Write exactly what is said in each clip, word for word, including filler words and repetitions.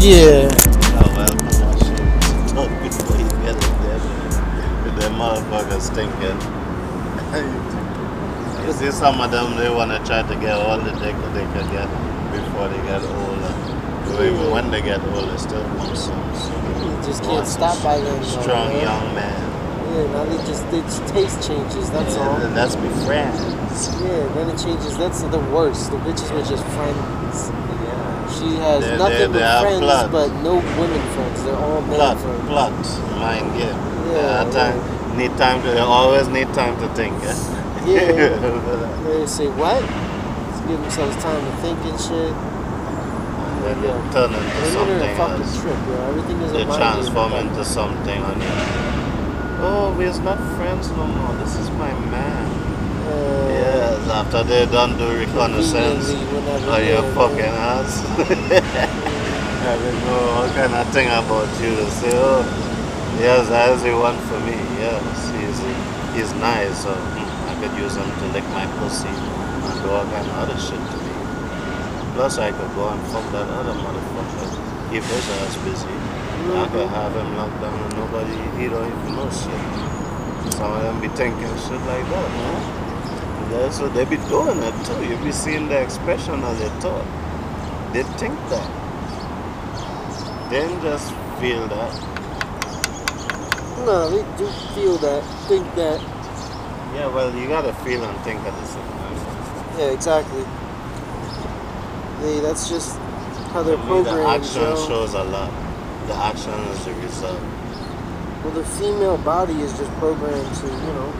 Yeah. Oh, well, my shit. Don't be playing together with that motherfucker stinking. You see, some of them, they want to try to get all the dick they can get before they get older. Even yeah. when they get older, still want some. You just can't stop by them. Strong though, young man. Yeah, now they just, they just taste changes, that's yeah, all. And that's be friends. Yeah, then it changes. That's the worst. The bitches were just friends. She has they're, nothing they're, but friends, plucked. but no women friends. They're all men plucked, friends. Plucked, mind game. Yeah, yeah, time, right. Need time to. They always need time to think. Eh? Yeah. They say what? Let's give themselves time to think and shit. And yeah. They turn into they something else. Trip, yeah. Everything is they transform game. into something on you. Oh, we're not friends no more. This is my man. Uh, yes, after they done do reconnaissance on your fucking ass. I don't know what kind of thing about you. Say, oh, yes, that's the one for me. Yes, he's, he's nice. So I could use him to lick my pussy and do all kind of other shit to me. Plus, I could go and fuck that other motherfucker. Keep his ass busy. I could have him locked down and nobody, he don't even know shit. Some of them be thinking shit like that, man. Yeah, so they be doing it too. You be seeing the expression of their thought. They think that. They don't just feel that. No, they do feel that, think that. Yeah, well, you gotta feel and think at the same time. Yeah, exactly. They, that's just how they're programmed. The action so. shows a lot. The action is the result. Well, the female body is just programmed to, you know,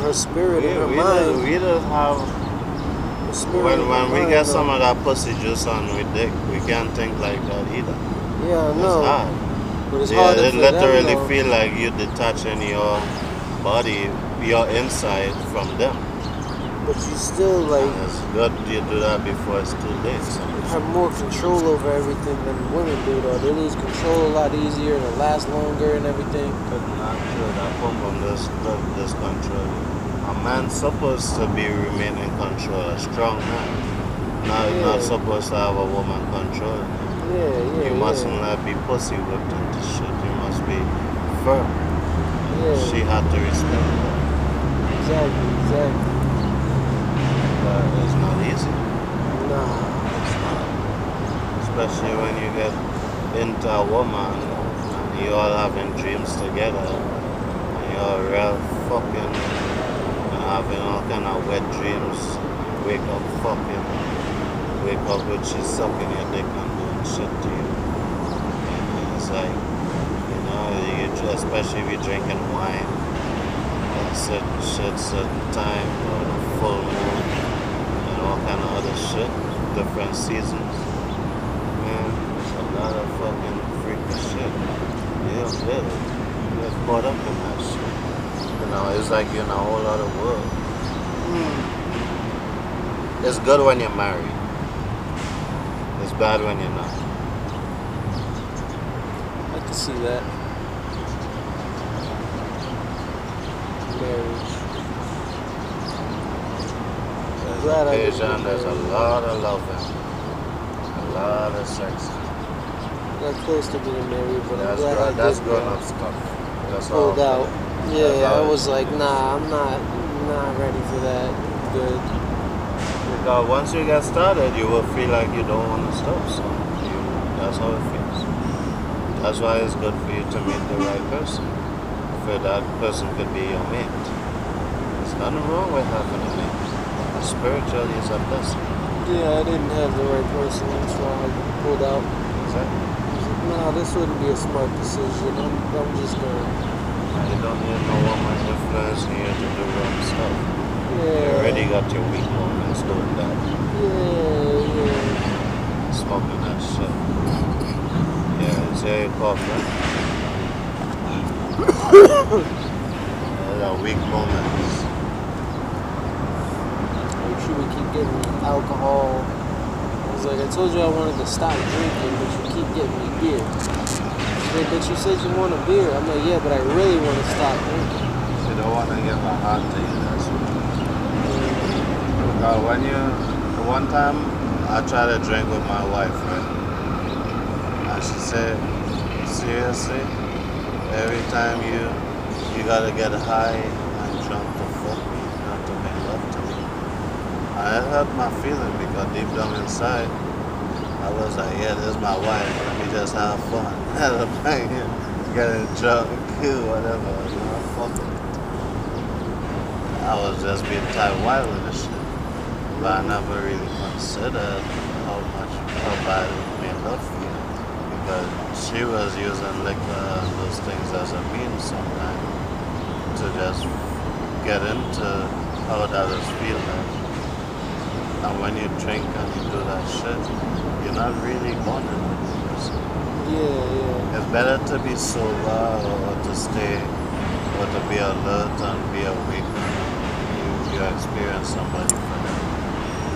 her spirit yeah, and her we mind. Just, we just have... Her spirit when when we mind, get though. some of that pussy juice on with dick, we can't think like that either. Yeah, no. Hard. But it's yeah, hard it literally them, feel like you're detaching your body, your inside from them. But you still like... And it's good you do that before it's too late. So you have more control over everything than women do though. They lose control a lot easier and it lasts longer and everything. But not sure that come from this, this control. A man's supposed to be remain in control, a strong man. Now yeah. you're not supposed to have a woman control. Yeah, yeah, you yeah. mustn't let be pussy whipped into shit. You must be firm. Yeah. She had to respect that. Exactly, exactly. But it's not easy. No. It's not. Especially when you get into a woman and you all having dreams together and you're real fucking having all kind of wet dreams, wake up fucking, wake up with she's sucking your dick and doing shit to you. And it's like, you know, you, especially if you're drinking wine at certain shit, certain time, or the full moon, and all kind of other shit, different seasons. Man, it's a lot of fucking freaky shit. Yeah, really. You get caught up in that shit. You know, it's like you're in a whole other world. Mm. It's good when you're married. It's bad when you're not. I can see that. Marriage. There's glad occasion, there's a lot of loving. A lot of sex. Not close to being married, but that's I'm glad I That's grown up stuff. That's Pulled all. out. Yeah, I was like, nah, I'm not, not ready for that. Good. Because once you get started, you will feel like you don't want to stop. So you, that's how it feels. That's why it's good for you to meet the right person. For that person could be your mate. There's nothing wrong with having a mate. Spiritually, it's a blessing. Yeah, I didn't have the right person, that's why I pulled out. Exactly. No, this wouldn't be a smart decision. I'm, I'm just gonna. You don't need no woman's influence here to do wrong stuff. Yeah. You already got your weak moments doing that. Yeah, yeah. Smoking that shit. Yeah, it's a problem. Those are weak moments. she would keep getting me alcohol. I was like, I told you I wanted to stop drinking, but you keep getting me beer. She's like, but you said you want a beer. I'm like, yeah, but I really want to stop drinking. She don't want to get my heart taken, that's what. Because when you, one time, I tried to drink with my wife, right? And she said, seriously, every time you, you gotta get high and drunk to fuck me, not to make love to me. And it hurt my feeling because deep down inside, I was like, yeah, this is my wife, let me just have fun. At the bank, getting drunk, kill, whatever, you know, fuck it. I was just being tight wild with this shit. But I never really considered how much, how bad it made love for me. But she was using liquor and those things as a means sometimes to just get into how that is feeling. And when you drink and you do that shit, you're not really bonding with the person. Yeah, yeah. It's better to be sober or to stay, or to be alert and be awake when you, you experience somebody for them.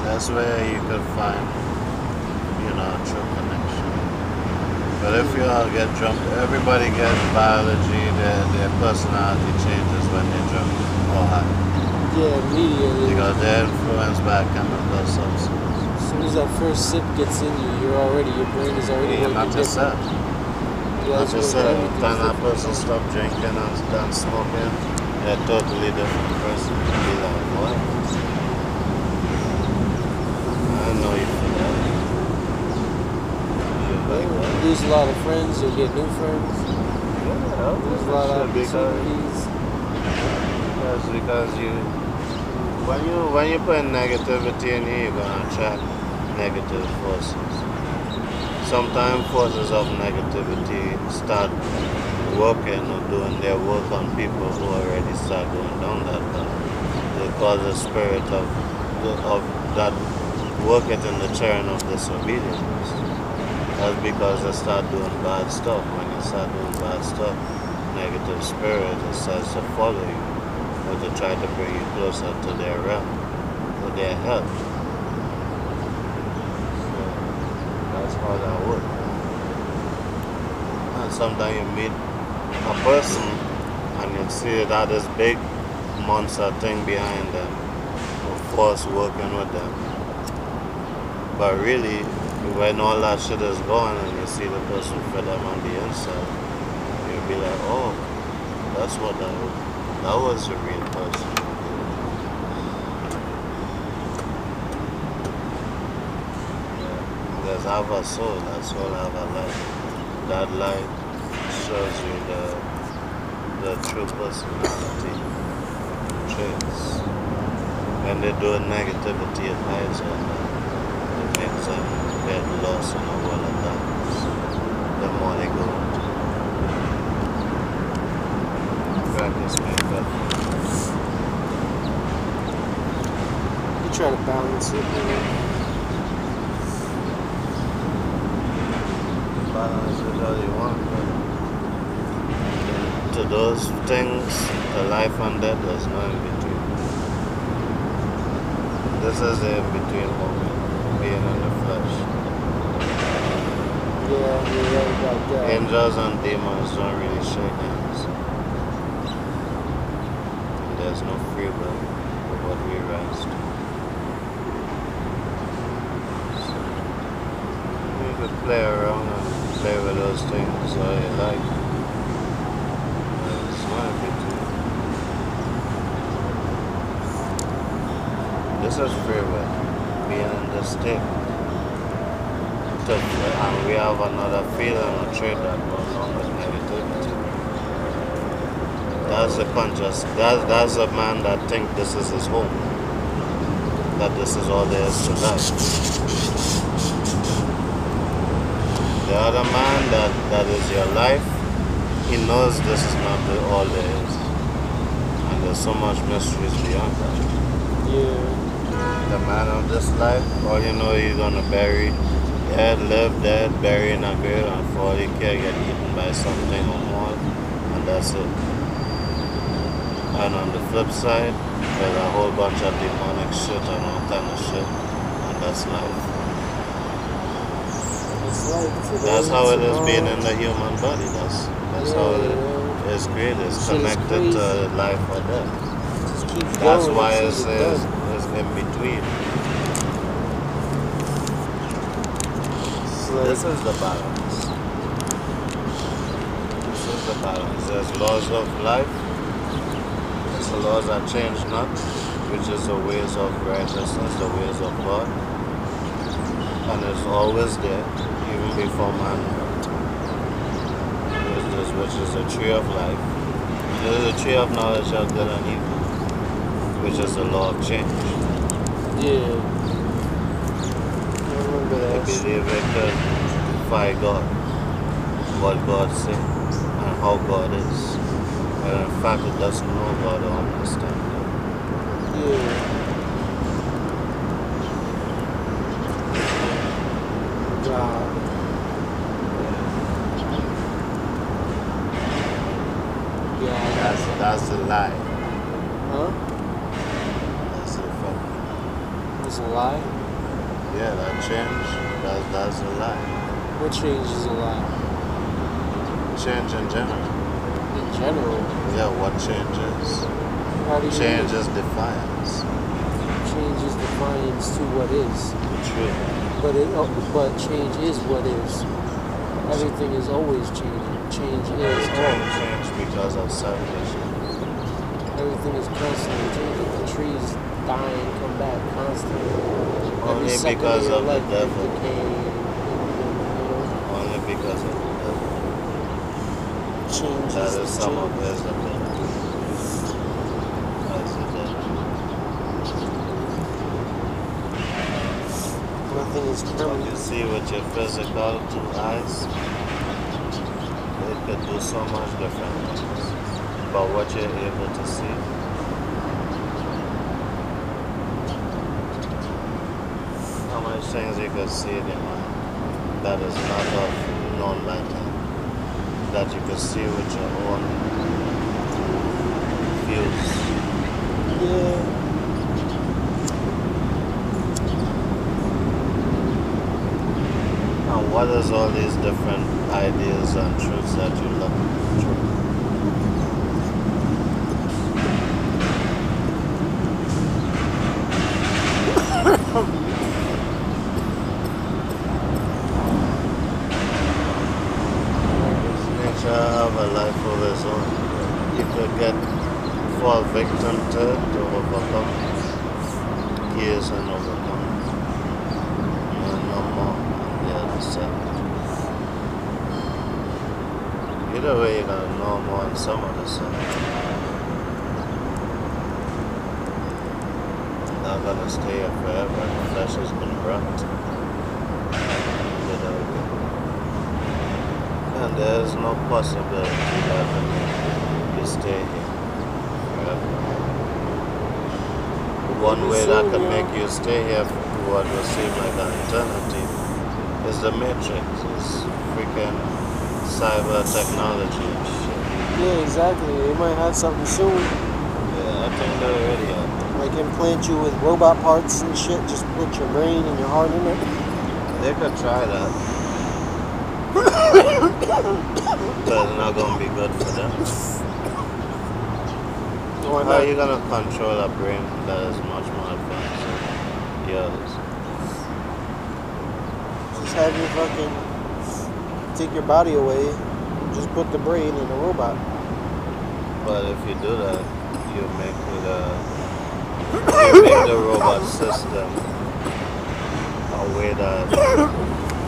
That's where you could find, you know, true connection. But if you all get drunk, everybody gets biology, their, their personality changes when they're drunk or high. Yeah, immediately. Because they're influenced by chemical substances. As soon as that first sip gets in you, you're already, your brain is already yeah, working different. Yeah, not just that. Not just that. When that person stops drinking and, and smoking, they're a totally different person. Be like, what? I know you feel that. You lose a lot of friends, you'll get new friends. Yeah, I lose a lot of opportunities. That's because you when you when you put negativity in here, you're gonna attract negative forces. Sometimes forces of negativity start working or doing their work on people who already start going down that path. They cause the spirit of of that working in the churn of disobedience. That's because they start doing bad stuff. When you start doing bad stuff, negative spirit starts to follow you or to try to bring you closer to their realm, to their help. So that's how that works. And sometimes you meet a person and you see that this big monster thing behind them, or force working with them. But really, when all that shit is gone and you see the person fed up on the inside, you'll be like, oh, that's what that was. That was a real person. Yeah. There's our soul, that soul have a light. That light shows you the, the true personality traits. When they do negativity, it hides all that. It makes them get lost in a world of darkness, the more they go into practice make up. You try to balance it, you balance it all you want, but to those things, the life and death, there's no in between. This is the in between moment, being in the flesh. Yeah, yeah, yeah, yeah. Angels and demons don't really shake hands. And there's no free will for what we rise to. So, we could play around and play with those things all you like. But it's not a bit too. This is free will, being in the state. And we have another feeling or trait that goes along with negativity. That's a conscious, that's, that's a man that thinks this is his home, that this is all there is to life. The other man that, that is your life, he knows this is not the, all there is. And there's so much mysteries beyond that. Yeah. The man of this life, all you know you're going to bury. Dead, live dead, buried in a grave, and for all you care, get eaten by something or more, and that's it. and on the flip side there's a whole bunch of demonic shit and all kind of shit, and that's life. That's how it is being in the human body. That's that's yeah, how it is created. It's connected to life or death. Keep that's going, why it's, it's, it's in between. It's like, this is the balance. This is the balance. There's laws of life. There's the laws that change not, which is the ways of righteousness, the ways of God. And it's always there, even before man. There's this, which is a tree of life. It is a tree of knowledge of good and evil, which is the law of change. Yeah. I remember that. I believe it could fight God, what God says, and how God is. And in fact, it doesn't know God or understand God. Yeah. That's a lie. Huh? That's a fucking. That's a lie? Yeah, that change, that, that's a lie. What change is a lie? Change in general. In general? Yeah, what change is? How do you change mean? Is defiance. Change is defiance to what is. The truth. But, it, oh, but change is what is. Everything is always changing. Change is always change because of salvation. Everything is constantly changing. The trees dying, come back constantly. Only Every because of the devil. Decay, Only because of the devil. Change that is some change. Of his abilities. That's the devil. Nothing is permanent. You see with your physical two eyes, it could do so much different things. But what you're able to see. How much things you could see in your mind that is not of known lighting, that you could see with your own views. Yeah. And what is all these different ideas and truths that you love through? Victim to, to overcome years and overcome and no more on the other side. Either way, you're gonna know more on some other side. You're not gonna stay here forever, the flesh has been burnt. And there's no possibility that you stay here. One way that can make you stay here for what will seem like an eternity is the Matrix, it's freaking cyber technology and shit. Yeah, exactly. They might have something soon. Yeah, I think they're already out there. Like implant you with robot parts and shit, just put your brain and your heart in it. They could try that. But it's not going to be good for them. How are you gonna control a brain that is much more advanced than the others? Just have you fucking take your body away, just put the brain in a robot. But if you do that, you make it a, you make the robot system a way that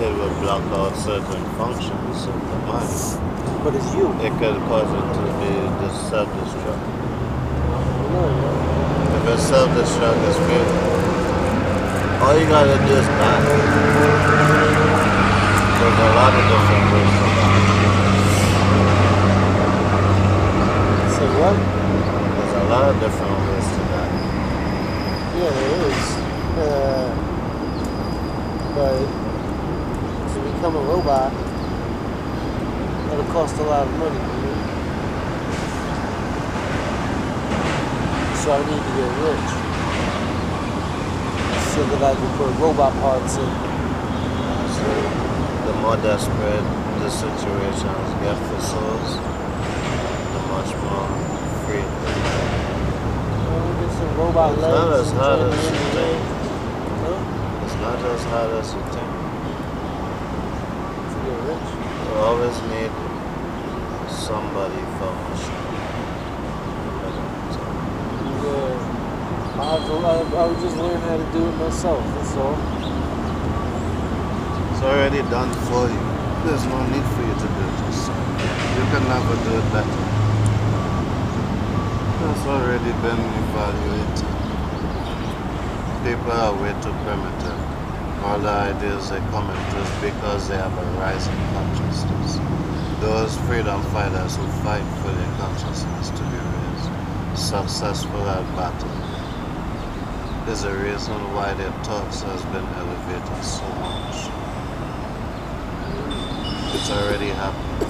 it will block out certain functions of the mind. But it's you. It could cause it to be just self-destruct. If it's self-destruct, it's fatal. All you gotta do is die. There's a lot of different ways to die. Say what? There's a lot of different ways to die. Yeah, there is. Uh, but to become a robot, it'll cost a lot of money. so I need to get rich so that I can put robot parts in. So the more desperate the situations get for souls, the much more free. Well, we get some robot it's legs. Not as hard as you think. Huh? It's not as hard as you think. To get rich? You always need somebody for machine. I, I would just learn how to do it myself, that's all. It's already done for you. There's no need for you to do it yourself. You can never do it better. That's already been evaluated. People are way too primitive. All the ideas they come into is because they have a rising consciousness. Those freedom fighters who fight for their consciousness to be raised, successful at battle. There's a reason why their thoughts has been elevated so much. It's already happened.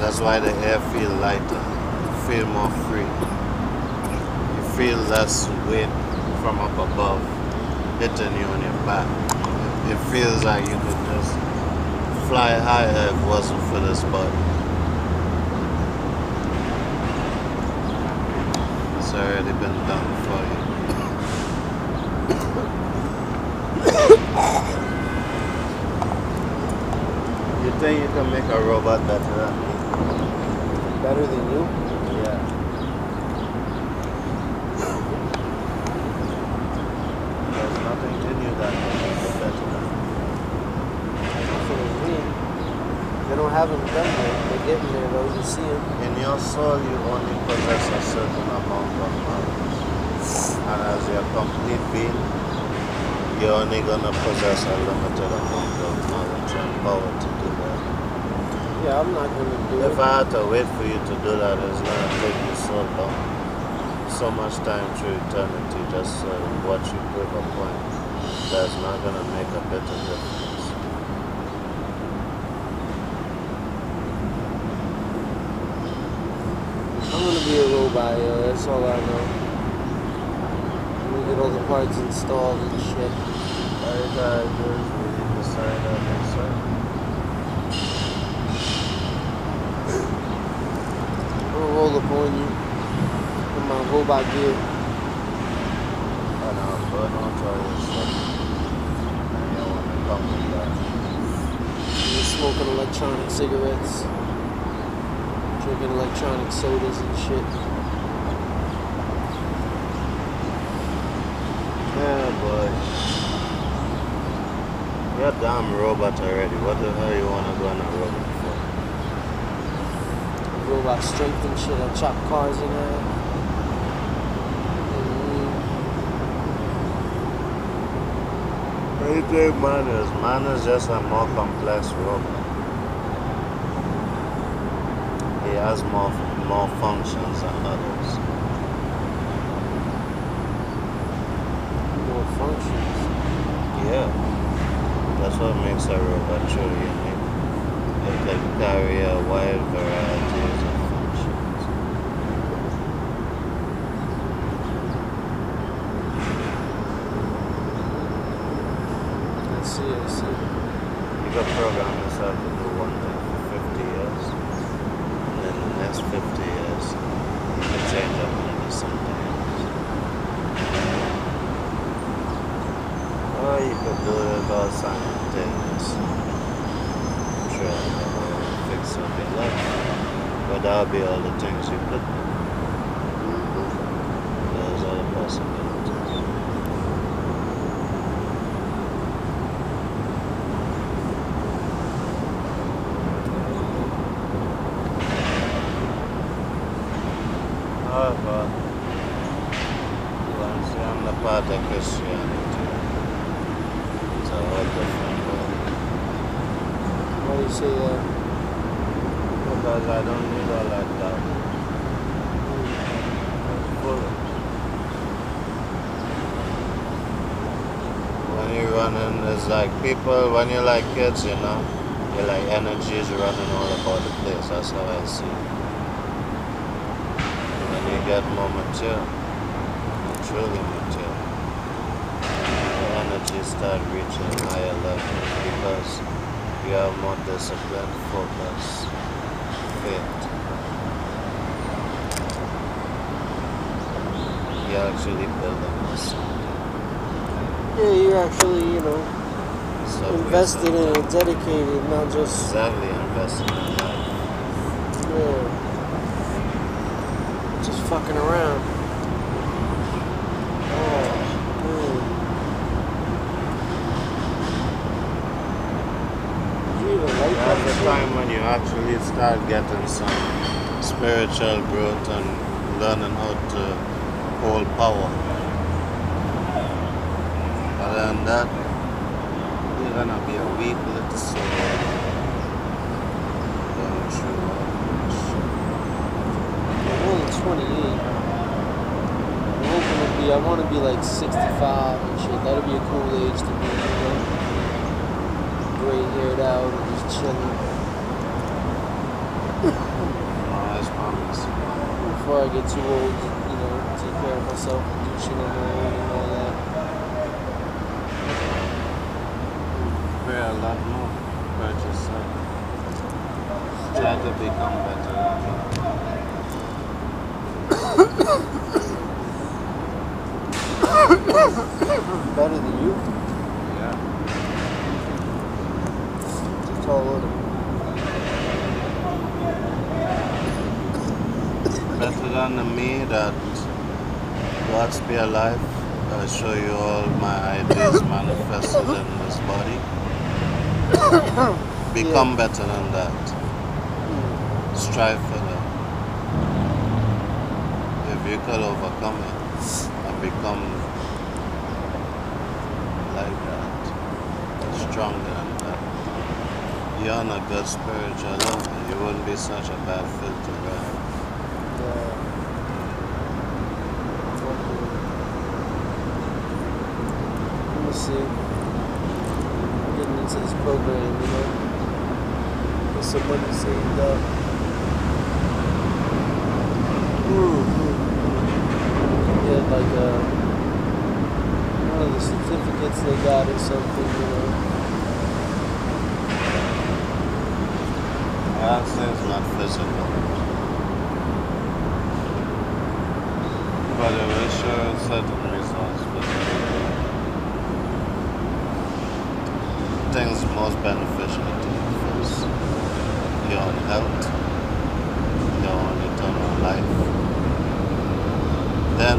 That's why the air feels lighter, you feel more free. You feel less weight from up above hitting you on your back. It feels like you could just fly higher if it wasn't for this body. Already been done for you. You think you can make a robot better than me? Better than you? Yeah. There's nothing in you that can make it better than me. They don't have them done yet. They're getting there though, you see them. In your soul, you only possess a certain amount of knowledge. And as your complete being, you're only going to possess a limited amount of knowledge and power to do that. Yeah, I'm not going to do it. If I had to wait for you to do that, it's going to take you so long. So much time through eternity, just uh, what you prove a point. That's not going to make a bit of difference. I'm gonna be a robot, yo, that's all I know. I'm gonna get all the parts installed and shit. All you gotta do is really decide on this side. I'm gonna roll up on you in my robot gear. I know, but I'll try this shit. I don't wanna come with that. You're smoking electronic cigarettes. Drinking electronic sodas and shit. Yeah, boy. You're a damn robot already. What the hell you wanna go on a robot for? Robot strength and shit. I chop cars in there. Mm-hmm. How do you think man is? Man is just a more complex robot. He has more, more functions than others. More functions? Yeah. That's what makes a robot truly unique. It can carry a wide variety of functions. I see, I see. You can program yourself to do one thing for fifty years. Next fifty years, you can change up and do something else. Or you could do it all simultaneously. I'm sure I never fix something like that. But that would be all the things you could do. Those are the possibilities. People, when you're like kids, you know, you're like energy is running all about the place. That's how I see it. more material, petroleum material. The energies start reaching higher levels because you have more discipline, focus, faith. You actually build a muscle. Yeah, you actually, you know, so invested in it, dedicated, not just... Exactly, invested in life. Yeah. Fucking around. Oh, dude. Dude, I like at the time when you actually start getting some spiritual growth and learning how to hold power. Other than that, you're gonna be a weak little soul. Don't you? twenty-eight. I'm hoping to be, I want to be like sixty-five and shit. That'd be a cool age to be, you know? Gray-haired out and just chilling. Oh, that's promising. Before I get too old, you know, take care of myself and do shit on my own and all that. Prepare a lot more. Prepare yourself. Try to become better. Better than you? Yeah. Just all over. Better than me that God's be alive. I'll show you all my ideas manifested in this body. Become yeah. better than that. Mm. Strive for that. You could overcome it and become like that, stronger than that. You're on a good spiritual level, you wouldn't be such a bad fit to run. Yeah. Okay. Let me see. I'm getting into this program, you know. There's some money saved up. Ooh. Like a, one of the certificates they got or something, you know. That thing's not physical. But it will show certain results. Things most beneficial to you is your own health, your own eternal life. Then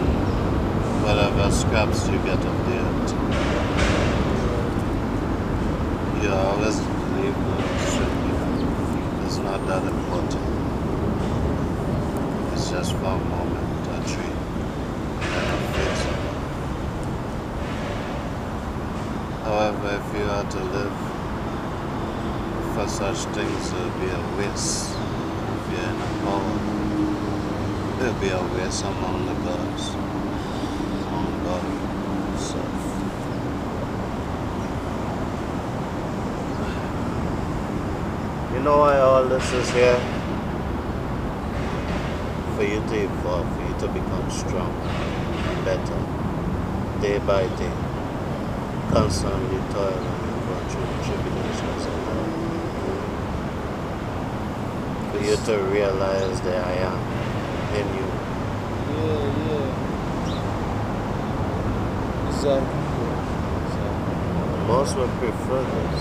whatever scraps you get of the earth, you always believe that it should be. It's not that important. It's just for a moment, a tree, and a place. However, if you are to live for such things, it would be a waste. If you're in a power, it would be a waste among the gods. You know why all this is here? For you to evolve, for you to become stronger and better, day by day, constantly toiling and going through tribulations and all. For you to realize that I am in you. Yeah, yeah. Exactly. Exactly. Most would prefer this.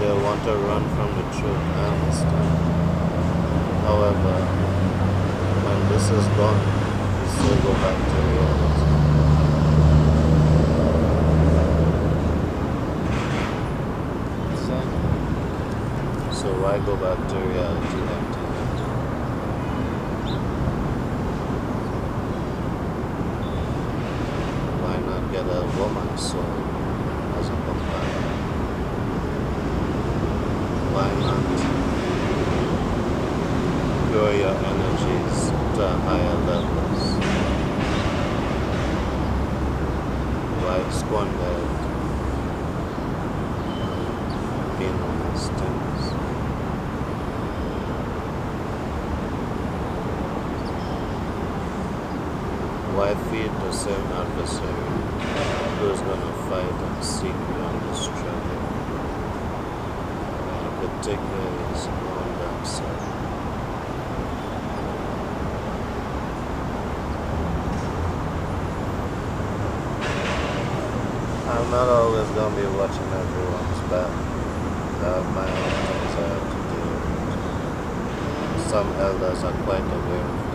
They want to run from the truth, I understand. However, when this is gone, we still go back to reality. Exactly. So why go back to reality empty? Why not get a woman's soul as a companion? Why not grow your energies to higher levels? Why squander meaningless things? Why feed the same adversary who's gonna fight and seek me on this struggle? And particularly his own dark side. I'm not always gonna be watching everyone's back. I have my own things I have to do. Some elders are quite aware of them.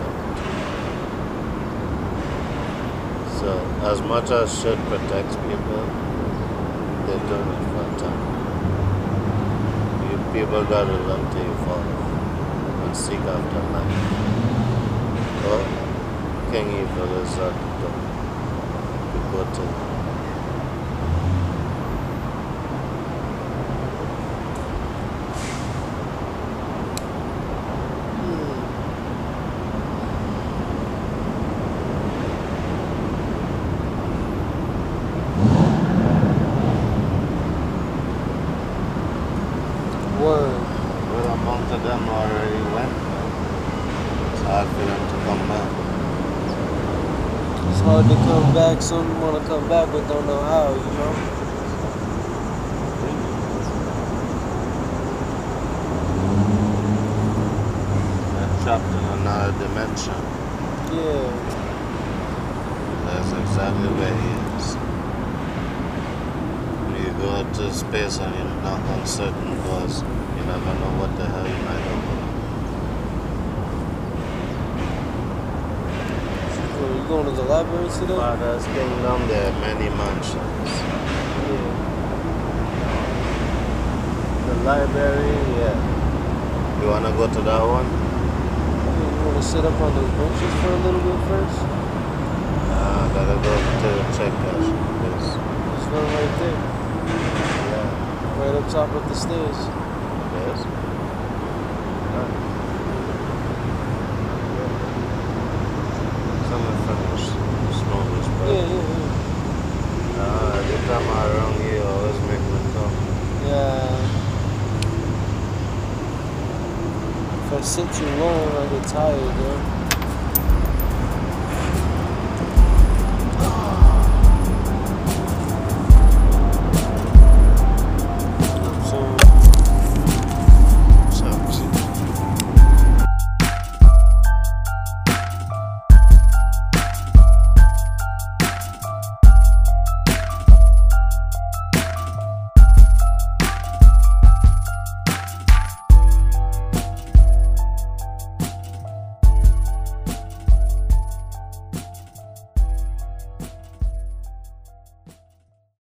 So, as much as shit protects people, they don't need for time. You people gotta learn to evolve and seek after life. Or, King Evil is at the door. You go to him. Some want to come back but don't know how, you know? They're trapped in another dimension. Yeah. That's exactly where he is. When you go out to space and you knock on certain doors, you never know what the hell you might open. Going to the library today? Father's Kingdom, there are many mansions. Yeah. The library, yeah. You want to go to that one? You want to sit up on those benches for a little bit first? Nah, I gotta go to check that place. There's one right there. Yeah. Right up top of the stairs. Yes. Sit too long, I get tired, dude.